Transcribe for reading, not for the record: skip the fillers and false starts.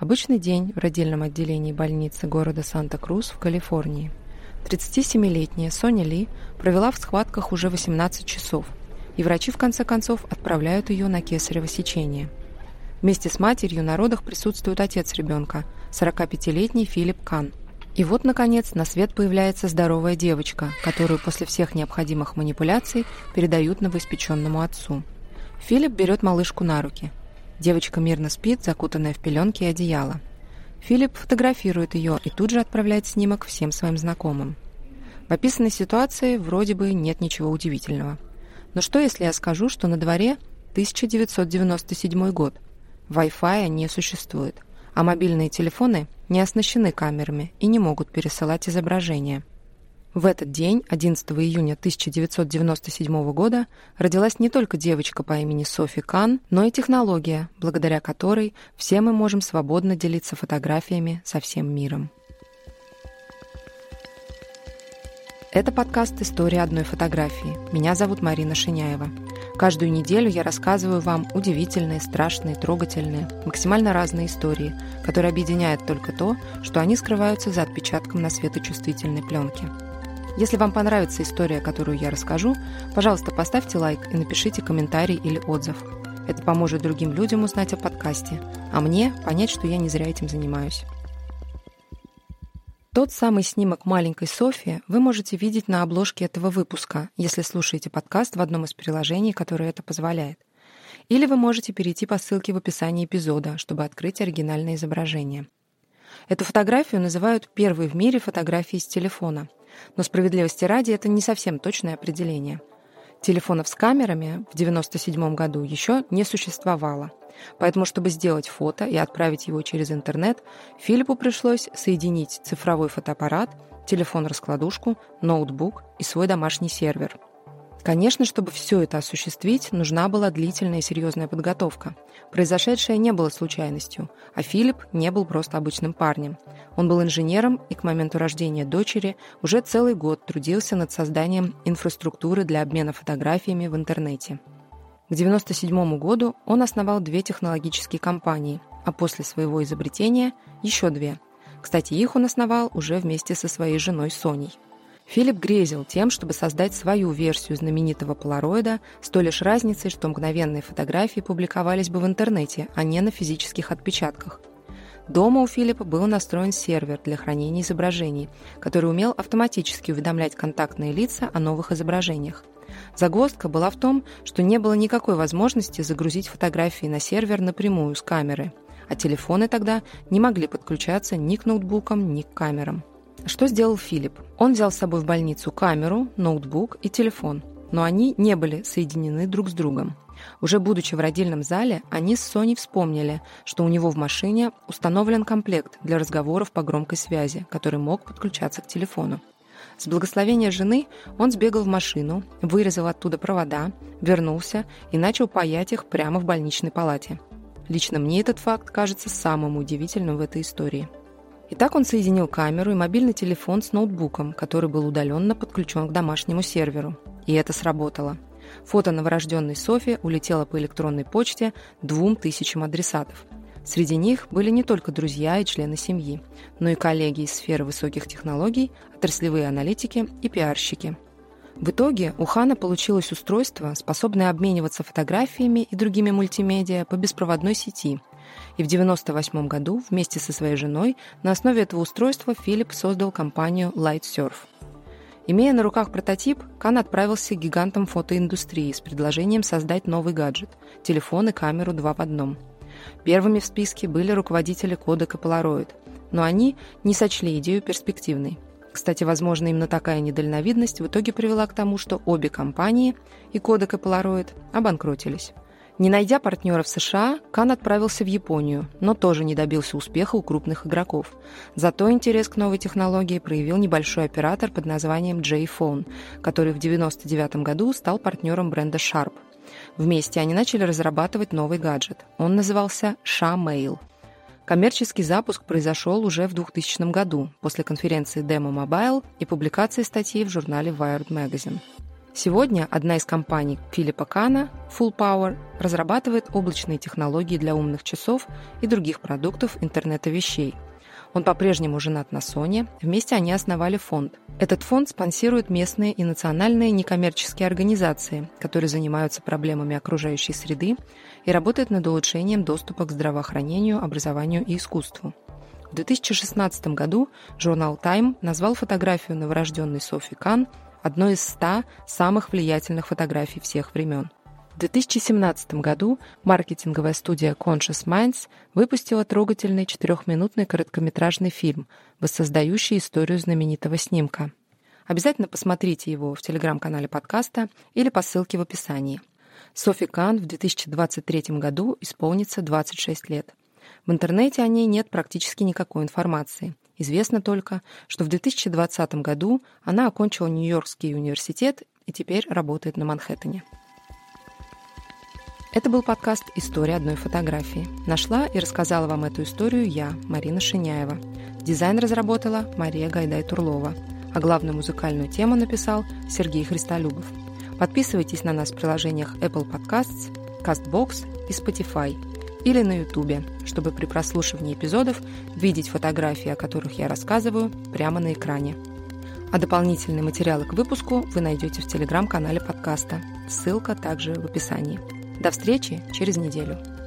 Обычный день в родильном отделении больницы города Санта-Крус в Калифорнии. 37-летняя Соня Ли провела в схватках уже 18 часов, и врачи в конце концов отправляют ее на кесарево сечение. Вместе с матерью на родах присутствует отец ребенка, 45-летний Филипп Кан. И вот, наконец, на свет появляется здоровая девочка, которую после всех необходимых манипуляций передают новоиспеченному отцу. Филипп берет малышку на руки. Девочка мирно спит, закутанная в пеленки и одеяло. Филипп фотографирует ее и тут же отправляет снимок всем своим знакомым. В описанной ситуации вроде бы нет ничего удивительного. Но что, если я скажу, что на дворе 1997 год, Wi-Fi не существует, а мобильные телефоны не оснащены камерами и не могут пересылать изображения? В этот день, 11 июня 1997 года, родилась не только девочка по имени Софи Кан, но и технология, благодаря которой все мы можем свободно делиться фотографиями со всем миром. Это подкаст «История одной фотографии». Меня зовут Марина Шиняева. Каждую неделю я рассказываю вам удивительные, страшные, трогательные, максимально разные истории, которые объединяют только то, что они скрываются за отпечатком на светочувствительной пленке. Если вам понравится история, которую я расскажу, пожалуйста, поставьте лайк и напишите комментарий или отзыв. Это поможет другим людям узнать о подкасте, а мне понять, что я не зря этим занимаюсь. Тот самый снимок маленькой Софии вы можете видеть на обложке этого выпуска, если слушаете подкаст в одном из приложений, которое это позволяет. Или вы можете перейти по ссылке в описании эпизода, чтобы открыть оригинальное изображение. Эту фотографию называют первой в мире фотографией с телефона. Но справедливости ради это не совсем точное определение. Телефонов с камерами в 1997 году еще не существовало. Поэтому, чтобы сделать фото и отправить его через интернет, Филиппу пришлось соединить цифровой фотоаппарат, телефон-раскладушку, ноутбук и свой домашний сервер. Конечно, чтобы все это осуществить, нужна была длительная и серьезная подготовка. Произошедшее не было случайностью, а Филипп не был просто обычным парнем. Он был инженером и к моменту рождения дочери уже целый год трудился над созданием инфраструктуры для обмена фотографиями в интернете. К 1997 году он основал 2 технологические компании, а после своего изобретения еще 2. Кстати, их он основал уже вместе со своей женой Соней. Филипп грезил тем, чтобы создать свою версию знаменитого Polaroid с той лишь разницей, что мгновенные фотографии публиковались бы в интернете, а не на физических отпечатках. Дома у Филиппа был настроен сервер для хранения изображений, который умел автоматически уведомлять контактные лица о новых изображениях. Загвоздка была в том, что не было никакой возможности загрузить фотографии на сервер напрямую с камеры, а телефоны тогда не могли подключаться ни к ноутбукам, ни к камерам. Что сделал Филипп? Он взял с собой в больницу камеру, ноутбук и телефон, но они не были соединены друг с другом. Уже будучи в родильном зале, они с Соней вспомнили, что у него в машине установлен комплект для разговоров по громкой связи, который мог подключаться к телефону. С благословения жены он сбегал в машину, вырезал оттуда провода, вернулся и начал паять их прямо в больничной палате. Лично мне этот факт кажется самым удивительным в этой истории. Итак, он соединил камеру и мобильный телефон с ноутбуком, который был удаленно подключен к домашнему серверу. И это сработало. Фото новорожденной Софи улетело по электронной почте 2000 адресатов. Среди них были не только друзья и члены семьи, но и коллеги из сферы высоких технологий, отраслевые аналитики и пиарщики. В итоге у Хана получилось устройство, способное обмениваться фотографиями и другими мультимедиа по беспроводной сети. И в 1998 году вместе со своей женой на основе этого устройства Филипп создал компанию LightSurf. Имея на руках прототип, Кан отправился к гигантам фотоиндустрии с предложением создать новый гаджет – телефон и камеру 2 в 1. Первыми в списке были руководители Kodak и Polaroid, но они не сочли идею перспективной. Кстати, возможно, именно такая недальновидность в итоге привела к тому, что обе компании, и Kodak, и Polaroid, обанкротились. Не найдя партнера в США, Кан отправился в Японию, но тоже не добился успеха у крупных игроков. Зато интерес к новой технологии проявил небольшой оператор под названием J-Phone, который в 1999 году стал партнером бренда Sharp. Вместе они начали разрабатывать новый гаджет. Он назывался Sharmail. Коммерческий запуск произошел уже в 2000 году, после конференции Demo Mobile и публикации статьи в журнале Wired Magazine. Сегодня одна из компаний Филиппа Кана, Full Power, разрабатывает облачные технологии для умных часов и других продуктов интернета вещей. Он по-прежнему женат на Соне, вместе они основали фонд. Этот фонд спонсирует местные и национальные некоммерческие организации, которые занимаются проблемами окружающей среды и работают над улучшением доступа к здравоохранению, образованию и искусству. В 2016 году журнал Time назвал фотографию новорожденной Софи Кан одной из 100 самых влиятельных фотографий всех времен. В 2017 году маркетинговая студия Conscious Minds выпустила трогательный 4-минутный короткометражный фильм, воссоздающий историю знаменитого снимка. Обязательно посмотрите его в телеграм-канале подкаста или по ссылке в описании. Софи Кан в 2023 году исполнится 26 лет. В интернете о ней нет практически никакой информации. Известно только, что в 2020 году она окончила Нью-Йоркский университет и теперь работает на Манхэттене. Это был подкаст «История одной фотографии». Нашла и рассказала вам эту историю я, Марина Шиняева. Дизайн разработала Мария Гайдай-Турлова, а главную музыкальную тему написал Сергей Христолюбов. Подписывайтесь на нас в приложениях Apple Podcasts, CastBox и Spotify или на YouTube, чтобы при прослушивании эпизодов видеть фотографии, о которых я рассказываю, прямо на экране. А дополнительные материалы к выпуску вы найдете в телеграм-канале подкаста. Ссылка также в описании. До встречи через неделю.